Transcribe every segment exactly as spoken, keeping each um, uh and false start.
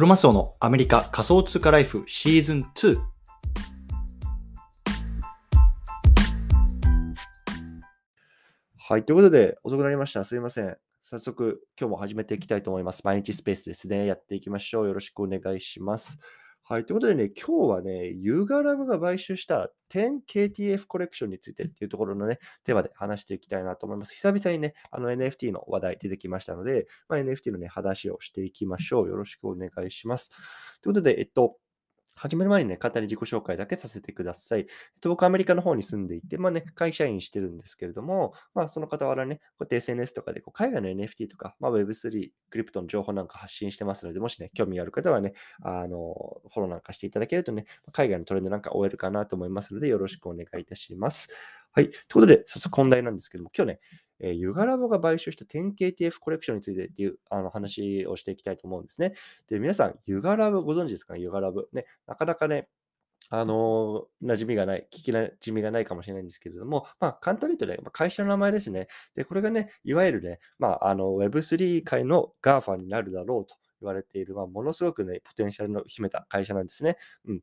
クロマスオのアメリカ仮想通貨ライフシーズンツー。はい、ということで遅くなりました。すいません。早速今日も始めていきたいと思います。毎日スペースですね。やっていきましょう。よろしくお願いします。はい、ということでね、今日はね、Yuga Labsが買収した テンケーティーエフ コレクションについてっていうところのね、テーマで話していきたいなと思います。久々にね、あの エヌエフティー の話題出てきましたので、まあ、エヌエフティー のね、話をしていきましょう。よろしくお願いします。ということで、えっと、始める前にね、簡単に自己紹介だけさせてください。えっと、僕はアメリカの方に住んでいて、まあね、会社員してるんですけれども、まあその傍らね、こうやって エスエヌエス とかでこう海外の エヌエフティー とか、まあ、ウェブスリー、クリプトの情報なんか発信してますので、もしね、興味がある方はね、あの、フォローなんかしていただけるとね、海外のトレンドなんか終えるかなと思いますので、よろしくお願いいたします。はい。ということで、早速本題なんですけども、今日ね、えー、Yuga Labsが買収した テンケーティーエフ コレクションについてっていうあの話をしていきたいと思うんですね。で、皆さん、Yuga Labsご存知ですかね、Yuga Labs。ね、なかなかね、あのー、馴染みがない、聞き馴染みがないかもしれないんですけれども、まあ、簡単に言うとね、会社の名前ですね。で、これがね、いわゆるね、まあ、あの ウェブスリー 界の ガーファ になるだろうと言われている、まあ、ものすごくね、ポテンシャルの秘めた会社なんですね。うん。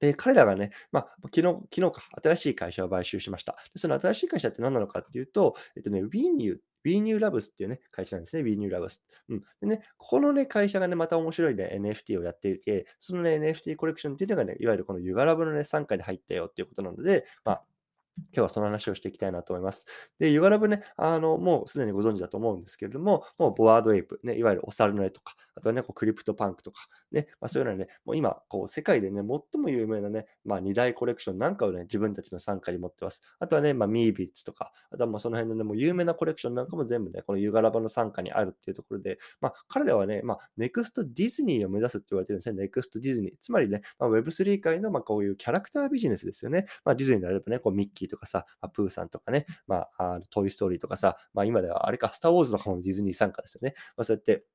で、彼らがね、まあ、昨日、昨日か、新しい会社を買収しました。で、その新しい会社って何なのかっていうと、えっとね、WENEW、WENEW Labs っていうね、会社なんですね。WENEW Labs。うん。でね、このね、会社がね、また面白いね、エヌエフティー をやっていて、そのね、エヌエフティー コレクションっていうのがね、いわゆるこの Yuga Labs のね、傘下に入ったよっていうことなので、まあ、今日はその話をしていきたいなと思います。で、Yuga Labsね、あの、もうすでにご存知だと思うんですけれども、もうBored Ape、ね、いわゆるお猿の絵とか、あとはね、こうクリプトパンクとか、ね、まあ、そういうのはね、もう今、こう、世界でね、最も有名なね、まあ、二大コレクションなんかをね、自分たちの傘下に持ってます。あとはね、まあ、ミービッツとか、あとはもうその辺のね、もう有名なコレクションなんかも全部ね、このYuga Labsの傘下にあるっていうところで、まあ、彼らはね、まあ、ネクストディズニーを目指すって言われてるんですね、ネクストディズニー。つまりね、まあ、ウェブスリー 界の、まあ、こういうキャラクタービジネスですよね。まあ、ディズニーになればね、こう、ミッキーとかさ、まあ、プーさんとかね、まあ、あのトイ・ストーリーとかさ、まあ、今ではあれか、スター・ウォーズの方のディズニー傘下ですよね。まあ、そうやって、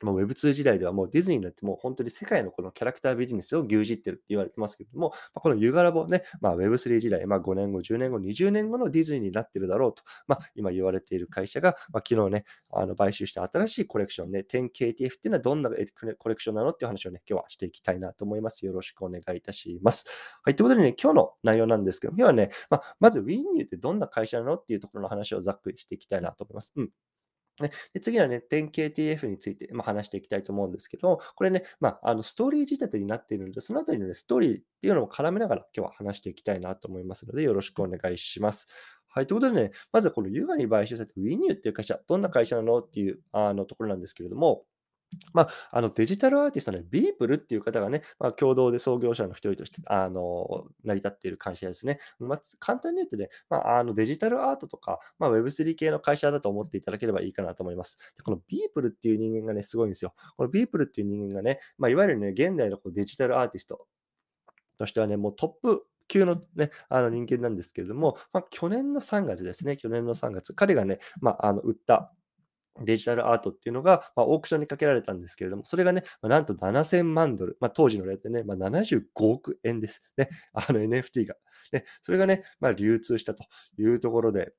もう ウェブツー 時代ではもうディズニーになってもう本当に世界のこのキャラクタービジネスを牛耳ってるって言われてますけれども、このYuga Labsね、まあ、ウェブスリー 時代、まあ、ごねんご、じゅうねんご、にじゅうねんごのディズニーになってるだろうと、まあ、今言われている会社が、まあ、昨日ね、あの買収した新しいコレクションね、テンケーティーエフ っていうのはどんなコレクションなのっていう話をね、今日はしていきたいなと思います。よろしくお願いいたします。はい、ということでね、今日の内容なんですけど、今日はね、まあ、まず WENEW ってどんな会社なのっていうところの話をざっくりしていきたいなと思います。うん。ね、で次はね、テンケーティーエフ について、まあ、話していきたいと思うんですけど、これね、まあ、あのストーリー仕立てになっているので、そのあたりの、ね、ストーリーっていうのも絡めながら今日は話していきたいなと思いますので、よろしくお願いします。はい、ということでね、まずはこの Yuga に買収された WENEW っていう会社、どんな会社なのっていうあのところなんですけれども、まあ、あのデジタルアーティストの、ね、ビープルっていう方がね、まあ、共同で創業者の一人としてあの成り立っている会社ですね。まあ、簡単に言うとね、まあ、あのデジタルアートとか、まあ、ウェブスリー 系の会社だと思っていただければいいかなと思います。でこのビープルっていう人間がね、すごいんですよ。このビープルっていう人間がね、まあ、いわゆるね、現代のこうデジタルアーティストとしてはね、もうトップ級のね、あの人間なんですけれども、まあ、去年のさんがつですね、去年のさんがつ、彼がね、まあ、あの売ったデジタルアートっていうのが、まあ、オークションにかけられたんですけれども、それがね、まあ、なんとななせんまんドル、まあ、当時のレートでね、まあ、ななじゅうごおくえんですね、あの エヌエフティー が。ね、それがね、まあ、流通したというところで、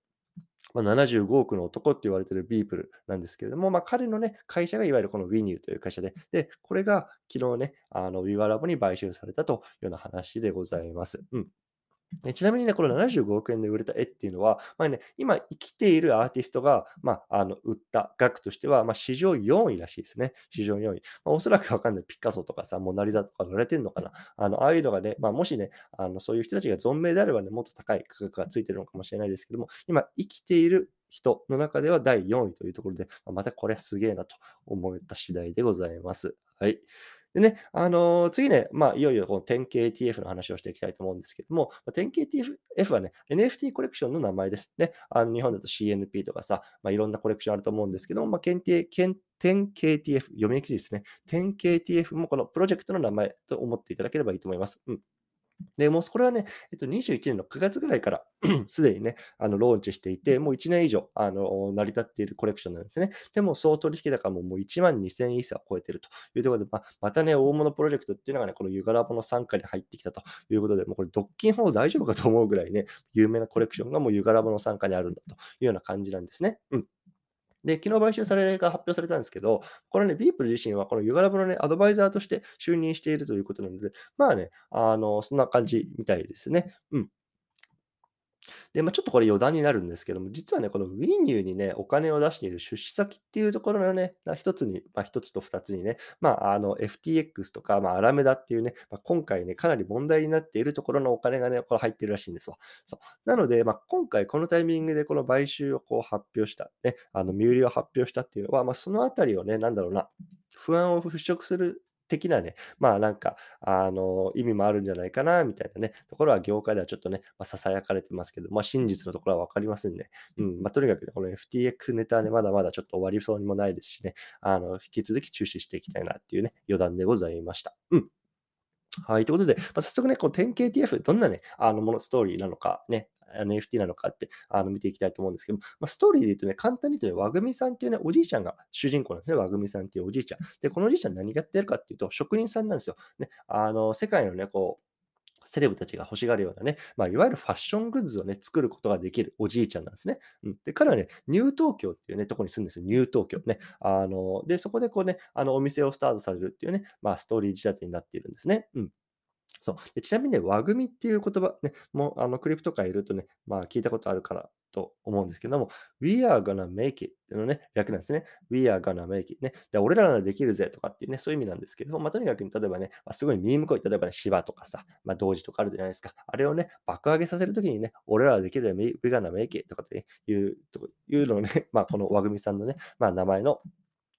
まあ、ななじゅうごおくの男って言われているビープルなんですけれども、まあ、彼のね、会社がいわゆるこの WENEW という会社で、で、これが昨日ね、あの Yuga Labsに買収されたというような話でございます。うん。ちなみにね、このななじゅうごおくえんで売れた絵っていうのは、まあね、今生きているアーティストが、まあ、あの売った額としては、まあ、史上よんいらしいですね。史上よんい。まあ、おそらくわかんない。ピカソとかさ、モナリザとか売れてんのかな。あの、ああいうのがね、まあ、もしね、あのそういう人たちが存命であればね、もっと高い価格がついてるのかもしれないですけども、今生きている人の中ではだいよんいというところで、まあ、またこれはすげえなと思った次第でございます。はい。でね、あのー、次ね、まあ、いよいよこの テンケーティーエフ の話をしていきたいと思うんですけども、テンケーティーエフ はね、エヌエフティー コレクションの名前ですね。あの日本だと シーエヌピー とかさ、まあ、いろんなコレクションあると思うんですけども、まあ、テンケーティーエフ、読みにくいですね。テンケーティーエフ もこのプロジェクトの名前と思っていただければいいと思います。うん。で、もうこれはね、えっと、にじゅういちねんのくがつぐらいからすでにね、あのローンチしていて、もういちねんいじょうあの成り立っているコレクションなんですね。でも総取引高ももういちまんにせんイーサを超えているというところで、まあ、またね、大物プロジェクトっていうのがね、このYuga Labsの傘下に入ってきたということで、もうこれ、独禁法大丈夫かと思うぐらいね、有名なコレクションがもうYuga Labsの傘下にあるんだというような感じなんですね。うん。で、昨日買収されが発表されたんですけど、これね、ビープル自身はこのユガラブのね、アドバイザーとして就任しているということなので、まあね、あの、そんな感じみたいですね。うん。で、まあ、ちょっとこれ余談になるんですけども、実はね、この WENEW にね、お金を出している出資先っていうところのね、一つに、まあ、一つと二つにね、まあ、あの、エフティーエックス とか、まあ、アラメダっていうね、まあ、今回ね、かなり問題になっているところのお金がね、これ入ってるらしいんですわ。そう。なので、まあ、今回このタイミングでこの買収をこう発表した、ね、あの、身売りを発表したっていうのは、まあ、そのあたりをね、なんだろうな、不安を払拭する的なね、まあなんか、あの、意味もあるんじゃないかな、みたいなね、ところは業界ではちょっとね、まあ、囁かれてますけど、まあ真実のところは分かりませんね。うん、まあとにかくね、この エフティーエックス ネタはね、まだまだちょっと終わりそうにもないですしね、あの、引き続き注視していきたいなっていうね、余談でございました。うん。はい、ということで、まあ、早速ね、この テンケーティーエフ、どんなね、あの、もの、ストーリーなのかね、エヌエフティー なのかってあの見ていきたいと思うんですけども、まあ、ストーリーで言うとね、簡単に言うとね、和組さんっていうね、おじいちゃんが主人公なんですね、和組さんっていうおじいちゃん。で、このおじいちゃん何やってるかっていうと、職人さんなんですよ。ね、あの、世界のね、こう、セレブたちが欲しがるようなね、まあ、いわゆるファッショングッズをね、作ることができるおじいちゃんなんですね。うん、で、彼はね、ニュー東京っていうね、とこに住んでるんですよ、ニュー東京ね。あの、で、そこでこうね、あの、お店をスタートされるっていうね、まあ、ストーリー仕立てになっているんですね。うん。そうでちなみにね、和組っていう言葉、ね、もうあのクリプト界いるとね、まあ聞いたことあるかなと思うんですけども、We are gonna make it っていうのね、略なんですね。We are gonna make it ね。で、俺らならできるぜとかっていうね、そういう意味なんですけども、まあとにかく、ね、例えばね、まあ、すごいミーム声、例えばね、芝とかさ、まあ同時とかあるじゃないですか。あれをね、爆上げさせるときにね、俺らはできるよ、We gonna make it とかっていう、というのをね、まあこの和組さんのね、まあ名前の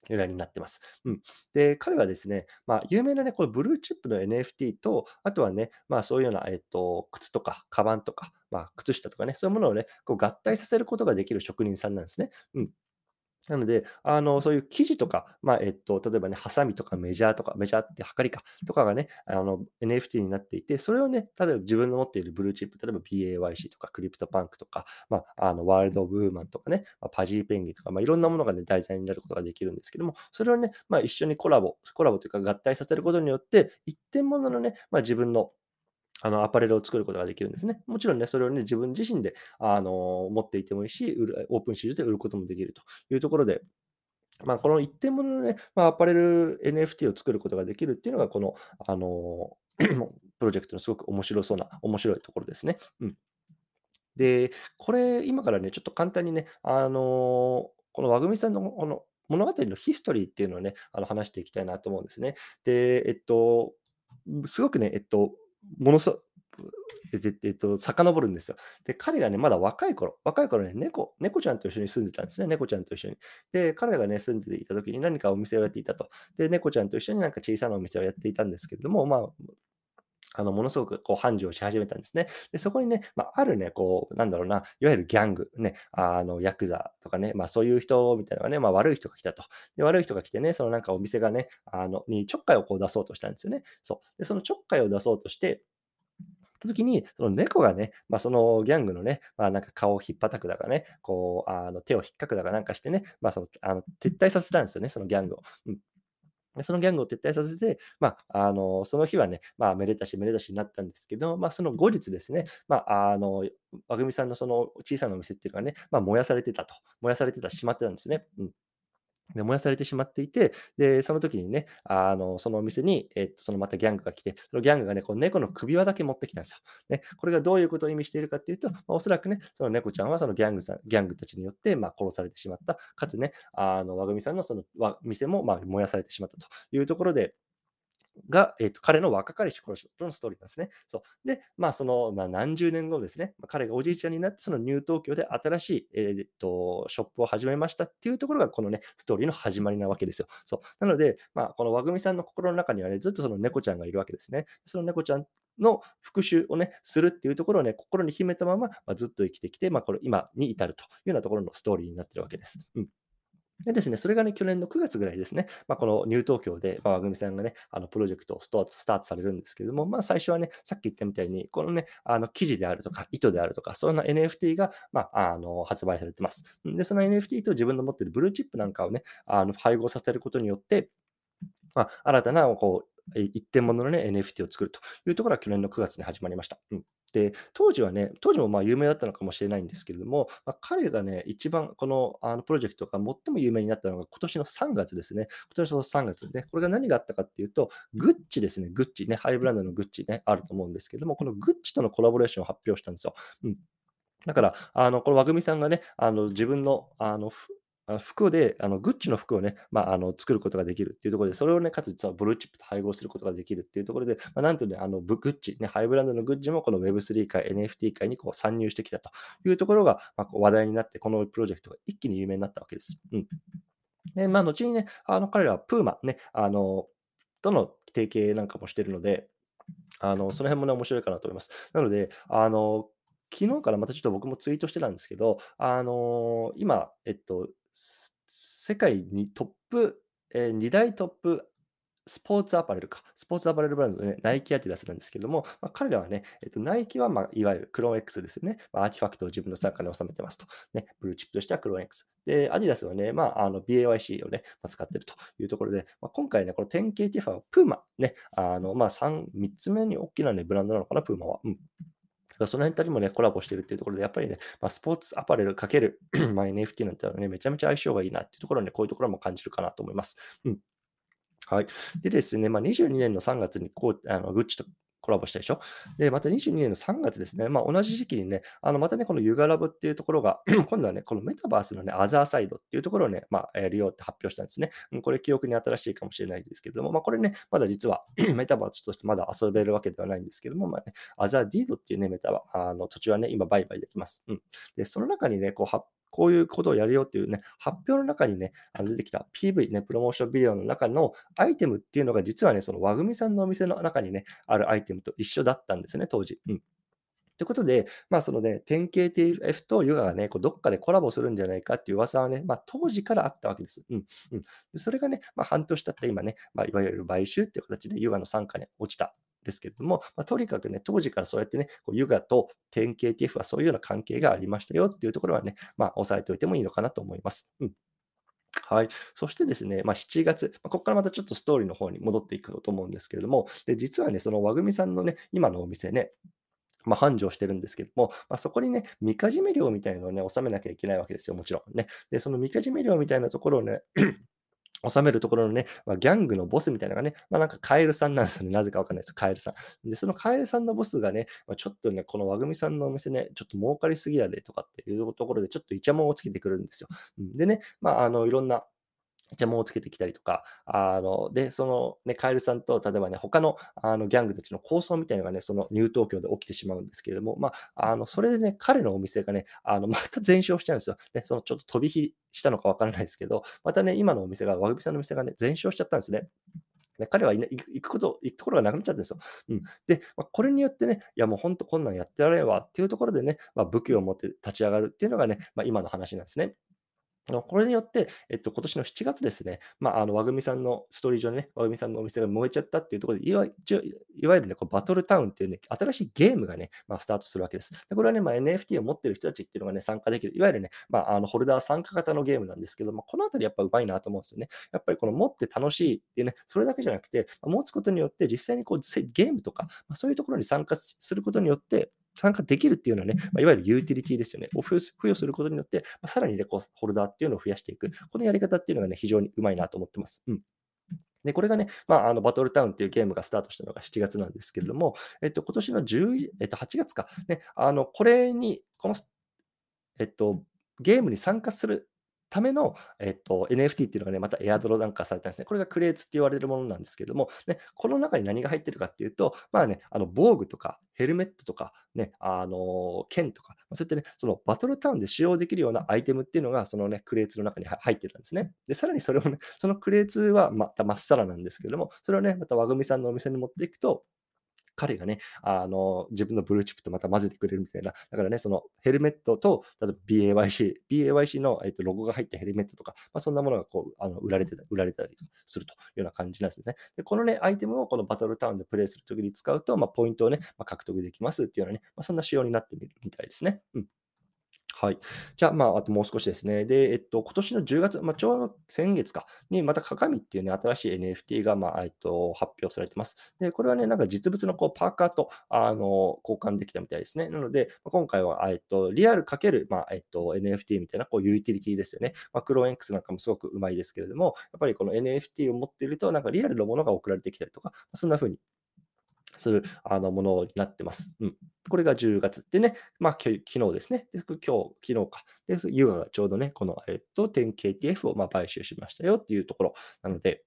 由来になってます。うん。で、彼はですね、まあ、有名なね、このブルーチップの エヌエフティー と、あとはね、まあ、そういうような、えっと、靴とか、カバンとか、まあ、靴下とかね、そういうものをね、こう合体させることができる職人さんなんですね。うん。なので、あの、そういう生地とか、まあ、えっと、例えばね、ハサミとかメジャーとか、メジャーってはかりか、とかがね、あの、エヌエフティー になっていて、それをね、例えば自分の持っているブルーチップ、例えば ビーエーワイシー とか、クリプトパンクとか、まあ、あの、ワールド・ブーマンとかね、まあ、パジーペンギンとか、まあ、いろんなものがね、題材になることができるんですけども、それをね、まあ、一緒にコラボ、コラボというか合体させることによって、一点物のね、まあ、自分の、あのアパレルを作ることができるんですね。もちろんね、それをね、自分自身で、あのー、持っていてもいいし、オープン市場で売ることもできるというところで、まあ、この一点物のね、まあ、アパレル エヌエフティー を作ることができるっていうのが、この、あのー、プロジェクトのすごく面白そうな、面白いところですね。うん、で、これ、今からね、ちょっと簡単にね、あのー、この和組さんの、この物語のヒストリーっていうのをね、あの話していきたいなと思うんですね。で、えっと、すごくね、えっと、ものすごで、えっと、遡るんですよ。で、彼がね、まだ若い頃、若い頃ね、猫、猫ちゃんと一緒に住んでたんですね、猫ちゃんと一緒に。で、彼がね、住んでいた時に何かお店をやっていたと。で、猫ちゃんと一緒になんか小さなお店をやっていたんですけれども、まあ、あの、ものすごくこう繁盛し始めたんですね。で、そこにね、まあ、あるね、こう、なんだろうな、いわゆるギャング、ね、あの、ヤクザとかね、まあ、そういう人みたいなのがね、まあ、悪い人が来たと。で、悪い人が来てね、そのなんかお店がね、あの、にちょっかいをこう出そうとしたんですよね。そう。で、そのちょっかいを出そうとして、ときに、その猫がね、まあ、そのギャングのね、まあ、なんか顔をひっぱたくだかね、こう、あの手をひっかくだかなんかしてね、まあ、そのあの撤退させたんですよね、そのギャングを。うんでそのギャングを撤退させて、まあ、あの、その日はね、まあ、めでたしめでたしになったんですけど、まあ、その後日ですね、まあ、あの、和組さんのその小さなお店っていうのがね、まあ、燃やされてたと。燃やされてたしまってたんですね。うん。で、燃やされてしまっていて、で、その時にね、あの、そのお店に、えっと、そのまたギャングが来て、そのギャングがね、この猫の首輪だけ持ってきたんですよ。ね、これがどういうことを意味しているかっていうと、まあ、おそらくね、その猫ちゃんはそのギャングさん、ギャングたちによって、まあ、殺されてしまった。かつね、あの、和組さんのその、店も、まあ、燃やされてしまったというところで、が、えっと、彼の若かりし頃のストーリーなんですね。そう。で、まあ、その、まあ、何十年後ですね、彼がおじいちゃんになって、そのニュー東京で新しい、えー、っと、ショップを始めましたっていうところが、このね、ストーリーの始まりなわけですよ。そう。なので、まあ、この和組さんの心の中にはね、ずっとその猫ちゃんがいるわけですね。その猫ちゃんの復讐をね、するっていうところをね、心に秘めたまま、まあ、ずっと生きてきて、まあ、これ、今に至るというようなところのストーリーになってるわけです。うん。でですね、それがね、去年のくがつぐらいですね、まあ、このニュー東京で、まあ、和組さんがね、あのプロジェクトをスタート、スタートされるんですけれども、まあ、最初はね、さっき言ったみたいに、このね、あの生地であるとか、糸であるとか、そんな エヌエフティー が、まあ、あの発売されてます。で、その エヌエフティー と自分の持っているブルーチップなんかをね、あの配合させることによって、まあ、新たなこう一点物のね、エヌエフティー を作るというところが去年のくがつに始まりました。うんで、当時はね、当時もまあ有名だったのかもしれないんですけれども、まあ、彼がね、一番このあのプロジェクトが最も有名になったのが今年のさんがつですね。今年のさんがつで、ね、これが何があったかっていうと、グッチですね、グッチね、ハイブランドのグッチね、あると思うんですけれども、このグッチとのコラボレーションを発表したんですよ。うん、だから、あのこの和組さんがね、あの自分の、あの服であのグッチの服をね、まあ、あの作ることができるっていうところで、それをね、かつ実はブルーチップと配合することができるっていうところで、まあ、なんとね、あのグッチ、ね、ハイブランドのグッチもこの ウェブスリー 界、エヌエフティー 界にこう参入してきたというところが、まあ、こう話題になって、このプロジェクトが一気に有名になったわけです。うん。で、まあ、後にね、あの彼らはプーマ、ね、あの、との提携なんかもしてるので、あのその辺もね、面白いかなと思います。なので、あの、昨日からまたちょっと僕もツイートしてたんですけど、あの、今、えっと、世界にトップ、えー、にだいトップスポーツアパレルか、スポーツアパレルブランドで、ね、ナイキ、アティダスなんですけども、まあ、彼らはね、えっと、ナイキは、まあ、いわゆるクローン X ですよね、まあ、アーティファクトを自分の傘下に収めてますと、ね、ブルーチップとしてはクローン X。で、アディダスはね、まあ、あの ビーエーワイシー をね、まあ、使っているというところで、まあ、今回ね、この テンケーティーエフ はプーマ、ね、あの、まあ3、3つ目に大きな、ね、ブランドなのかな、プーマは。うんその辺たりもね、コラボしてるっていうところで、やっぱりね、まあ、スポーツアパレル×まあ エヌエフティー なんてね、めちゃめちゃ相性がいいなっていうところね、こういうところも感じるかなと思います。うん。はい。でですね、まあ、にじゅうにねんのさんがつにこうあのグッチとコラボしたでしょ。で、またにじゅうにねんのさんがつですね、まあ、同じ時期にね、あのまたね、この Yuga Labs っていうところが、今度はね、このメタバースのね、アザーサイドっていうところをね、まあ、やるよって発表したんですね。これ、記憶に新しいかもしれないですけれども、まあ、これね、まだ実はメタバースとしてまだ遊べるわけではないんですけども、まあね、アザーディードっていうね、メタバースの土地はね、今、売買できます。うん、で、その中にね、こう発こういうことをやるよっていうね、発表の中にね、あの出てきた ピーブイ ね、プロモーションビデオの中のアイテムっていうのが、実はね、その和組さんのお店の中にね、あるアイテムと一緒だったんですね、当時。うん。ということで、まあそのね、テンケーティーエフ と Yuga がね、こうどっかでコラボするんじゃないかっていう噂はね、まあ当時からあったわけです。うん。うん。でそれがね、まあ半年経って今ね、まあいわゆる買収っていう形で Yuga の傘下に落ちた。ですけれども、まあ、とにかくね、当時からそうやってね、Yugaと テンケーティーエフ はそういうような関係がありましたよっていうところはね、まあ、押さえておいてもいいのかなと思います。うん。はい。そしてですね、まあ、しちがつ、まあ、ここからまたちょっとストーリーの方に戻っていくと思うんですけれども、で、実はね、その和組さんのね、今のお店ね、まあ、繁盛してるんですけども、まあ、そこにね、みかじめ料みたいなのをね、納めなきゃいけないわけですよ、もちろんね。で、そのみかじめ料みたいなところをね、収めるところのね、まあ、ギャングのボスみたいなのがね、まあ、なんかカエルさんなんですよね。なぜかわかんないです。カエルさん。で、そのカエルさんのボスがね、まあ、ちょっとね、この和組さんのお店ね、ちょっと儲かりすぎやでとかっていうところで、ちょっとイチャモンをつけてくるんですよ。でね、まあ、あの、いろんな、イチャモンをつけてきたりとか、あの、で、その、ね、カエルさんと、例えばね、他の、あの、ギャングたちの抗争みたいなのがね、その、ニュー東京で起きてしまうんですけれども、まあ、あの、それでね、彼のお店がね、あの、また全焼しちゃうんですよ。ね、その、ちょっと飛び火したのかわからないですけど、またね、今のお店が、和組さんのお店がね、全焼しちゃったんですね。ね、彼は行くこと、行くところがなくなっちゃったんですよ。うん。で、まあ、これによってね、いやもう本当こんなんやってられんわっていうところでね、まあ、武器を持って立ち上がるっていうのがね、まあ、今の話なんですね。これによって、えっと、今年のしちがつですね、まあ、あの、和組さんのストーリー上にね、和組さんのお店が燃えちゃったっていうところで、いわ、一応いわゆるね、こうバトルタウンっていうね、新しいゲームがね、まあ、スタートするわけです。でこれはね、まあ、エヌエフティー を持ってる人たちっていうのがね、参加できる、いわゆるね、まあ、あの、ホルダー参加型のゲームなんですけど、まあ、このあたりやっぱうまいなと思うんですよね。やっぱりこの持って楽しいっていうね、それだけじゃなくて、持つことによって、実際にこう、ゲームとか、まあ、そういうところに参加することによって、参加できるっていうのはね、まあ、いわゆるユーティリティですよね。を付与することによって、まあ、さらにね、こう、ホルダーっていうのを増やしていく。このやり方っていうのがね、非常にうまいなと思ってます。うん。で、これがね、まあ、あの、バトルタウンっていうゲームがスタートしたのがしちがつなんですけれども、えっと、今年のじゅう、えっと、はちがつか。ね、あの、これに、この、えっと、ゲームに参加するための、えっと、エヌエフティー っていうのがね、またエアドロなんかされたんですね。これがクレーツって言われるものなんですけれども、ね、この中に何が入ってるかっていうと、まあね、あの、防具とか、ヘルメットとか、ね、あの、剣とか、そういったね、そのバトルタウンで使用できるようなアイテムっていうのが、そのね、クレーツの中に入ってたんですね。で、さらにそれをね、そのクレーツはまたまっさらなんですけれども、それをね、また和組さんのお店に持っていくと、彼がね、あの、自分のブルーチップとまた混ぜてくれるみたいな。だからね、そのヘルメットと、例えば ビーエーワイシー、ビーエーワイシー の、えっと、ロゴが入ったヘルメットとか、まあ、そんなものがこう、あの売られてた、売られたりするというような感じなんですね。で、このね、アイテムをこのバトルタウンでプレイするときに使うと、まあ、ポイントをね、まあ、獲得できますっていうようなね、まあ、そんな仕様になってみるみたいですね。うん。はい。じゃあ、まあ、あともう少しですね。で、えっと、今年のじゅうがつ、まあ、ちょうど先月か、に、また鏡っていうね、新しい エヌエフティー が、まあ、えっと、発表されてます。で、これはね、なんか実物のこうパーカーと、あの、交換できたみたいですね。なので、今回は、えっと、リアルかける、まあ、えっと、エヌエフティー みたいな、こう、ユーティリティですよね。まあ、クローン X なんかもすごくうまいですけれども、やっぱりこの エヌエフティー を持っていると、なんかリアルのものが送られてきたりとか、そんな風にするあのものになってます。うん、これがじゅうがつでね、まあ、き昨日ですね。で今日、昨日か。で、ユガがちょうどね、この、えっと、テンケーティーエフ をまあ買収しましたよっていうところなので、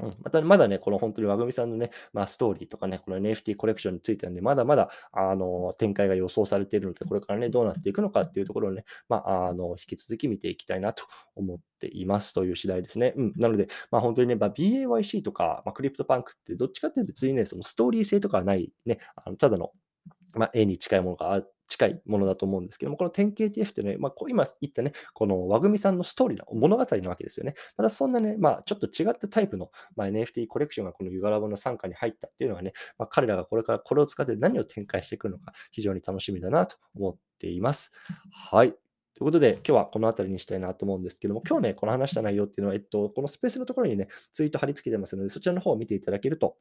うん、またまだね、この本当に和組さんのね、まあ、ストーリーとかね、この エヌエフティー コレクションについてはね、まだまだあの展開が予想されているので、これからね、どうなっていくのかっていうところをね、まあ、あの引き続き見ていきたいなと思っていますという次第ですね。うん、なので、まあ、本当にね、まあ、ビーエーワイシー とか、まあ、クリプトパンクってどっちかって別にね、そのストーリー性とかはないね、あのただの、まあ、絵に近いものがあって、近いものだと思うんですけども、この テンケーティーエフ ってね、まあ、こう今言ったね、この和組さんのストーリーの物語なわけですよね。またそんなね、まあ、ちょっと違ったタイプの、まあ、エヌエフティー コレクションがこのユガラボの傘下に入ったっていうのはね、まあ、彼らがこれからこれを使って何を展開してくるのか非常に楽しみだなと思っています。はい。ということで、今日はこの辺りにしたいなと思うんですけども、今日ね、この話した内容っていうのは、えっと、このスペースのところにね、ツイート貼り付けてますので、そちらの方を見ていただけると、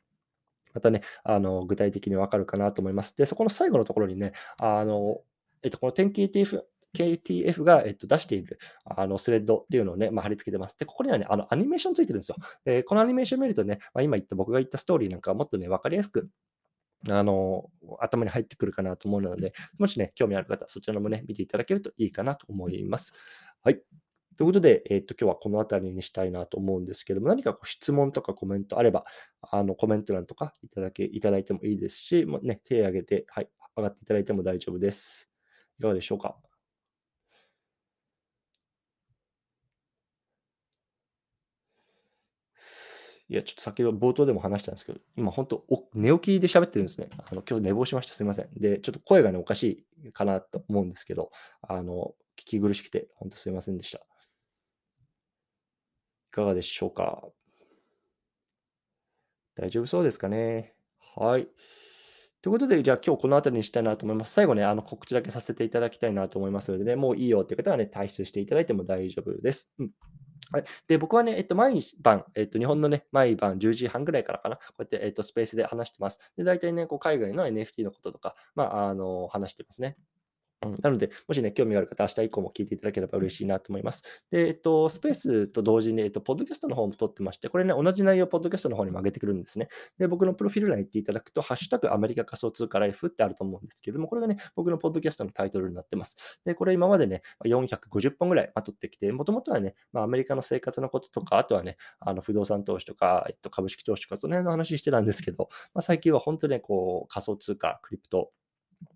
またね、あの具体的に分かるかなと思います。で、そこの最後のところにね、あのえっと、この テンケーティーエフ が、えっと、出しているあのスレッドっていうのをね、まあ、貼り付けてます。で、ここにはね、あのアニメーションついてるんですよ。で、このアニメーション見るとね、まあ、今言った僕が言ったストーリーなんかはもっとね、分かりやすくあの頭に入ってくるかなと思うので、もしね、興味ある方、そちらのもね、見ていただけるといいかなと思います。はい。ということで、えっと、今日はこの辺りにしたいなと思うんですけども、何かこう質問とかコメントあれば、あのコメント欄とかいただけ、いただいてもいいですし、もうね、手を挙げて、はい、上がっていただいても大丈夫です。いかがでしょうか。いや、ちょっと先ほど冒頭でも話したんですけど、今本当、寝起きで喋ってるんですね。あの今日寝坊しました。すみません。で、ちょっと声がね、おかしいかなと思うんですけど、あの聞き苦しくて、本当すみませんでした。いかがでしょうか。大丈夫そうですかね。はい。ということで、じゃあ今日この辺りにしたいなと思います。最後ね、あの告知だけさせていただきたいなと思いますのでね、もういいよっていう方はね、退出していただいても大丈夫です。うん、はい、で僕はね、えっと、毎晩、えっと、日本のね、毎晩じゅうじはんぐらいからかな、こうやって、えっと、スペースで話してます。で、大体ね、こう海外の エヌエフティー のこととか、まあ、あの話してますね。なので、もしね、興味がある方、明日以降も聞いていただければ嬉しいなと思います。で、えっと、スペースと同時に、えっと、ポッドキャストの方も撮ってまして、これね、同じ内容をポッドキャストの方にも上げてくるんですね。で、僕のプロフィール欄に行っていただくと、ハッシュタグアメリカ仮想通貨ライフってあると思うんですけども、これがね、僕のポッドキャストのタイトルになってます。で、これ今までね、よんひゃくごじゅっぽんぐらい撮ってきて、もともとはね、まあ、アメリカの生活のこととか、あとはね、あの不動産投資とか、えっと、株式投資とか、その辺の話してたんですけど、まあ、最近は本当にね、こう、仮想通貨、クリプト、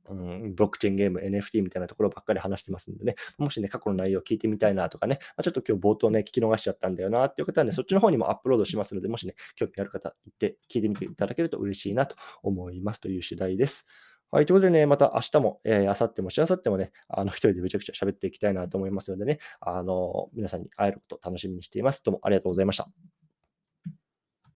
うん、ブロックチェーンゲーム、エヌエフティー みたいなところばっかり話してますんでね、もしね、過去の内容を聞いてみたいなとかね、ちょっと今日冒頭ね、聞き逃しちゃったんだよなっていう方はね、そっちの方にもアップロードしますので、もしね、興味ある方、行って聞いてみていただけると嬉しいなと思いますという次第です。はい、ということでね、また明日も、えー、明後日もしあさってもね、あの一人でめちゃくちゃ喋っていきたいなと思いますのでね、あの皆さんに会えることを楽しみにしています。どうもありがとうございました。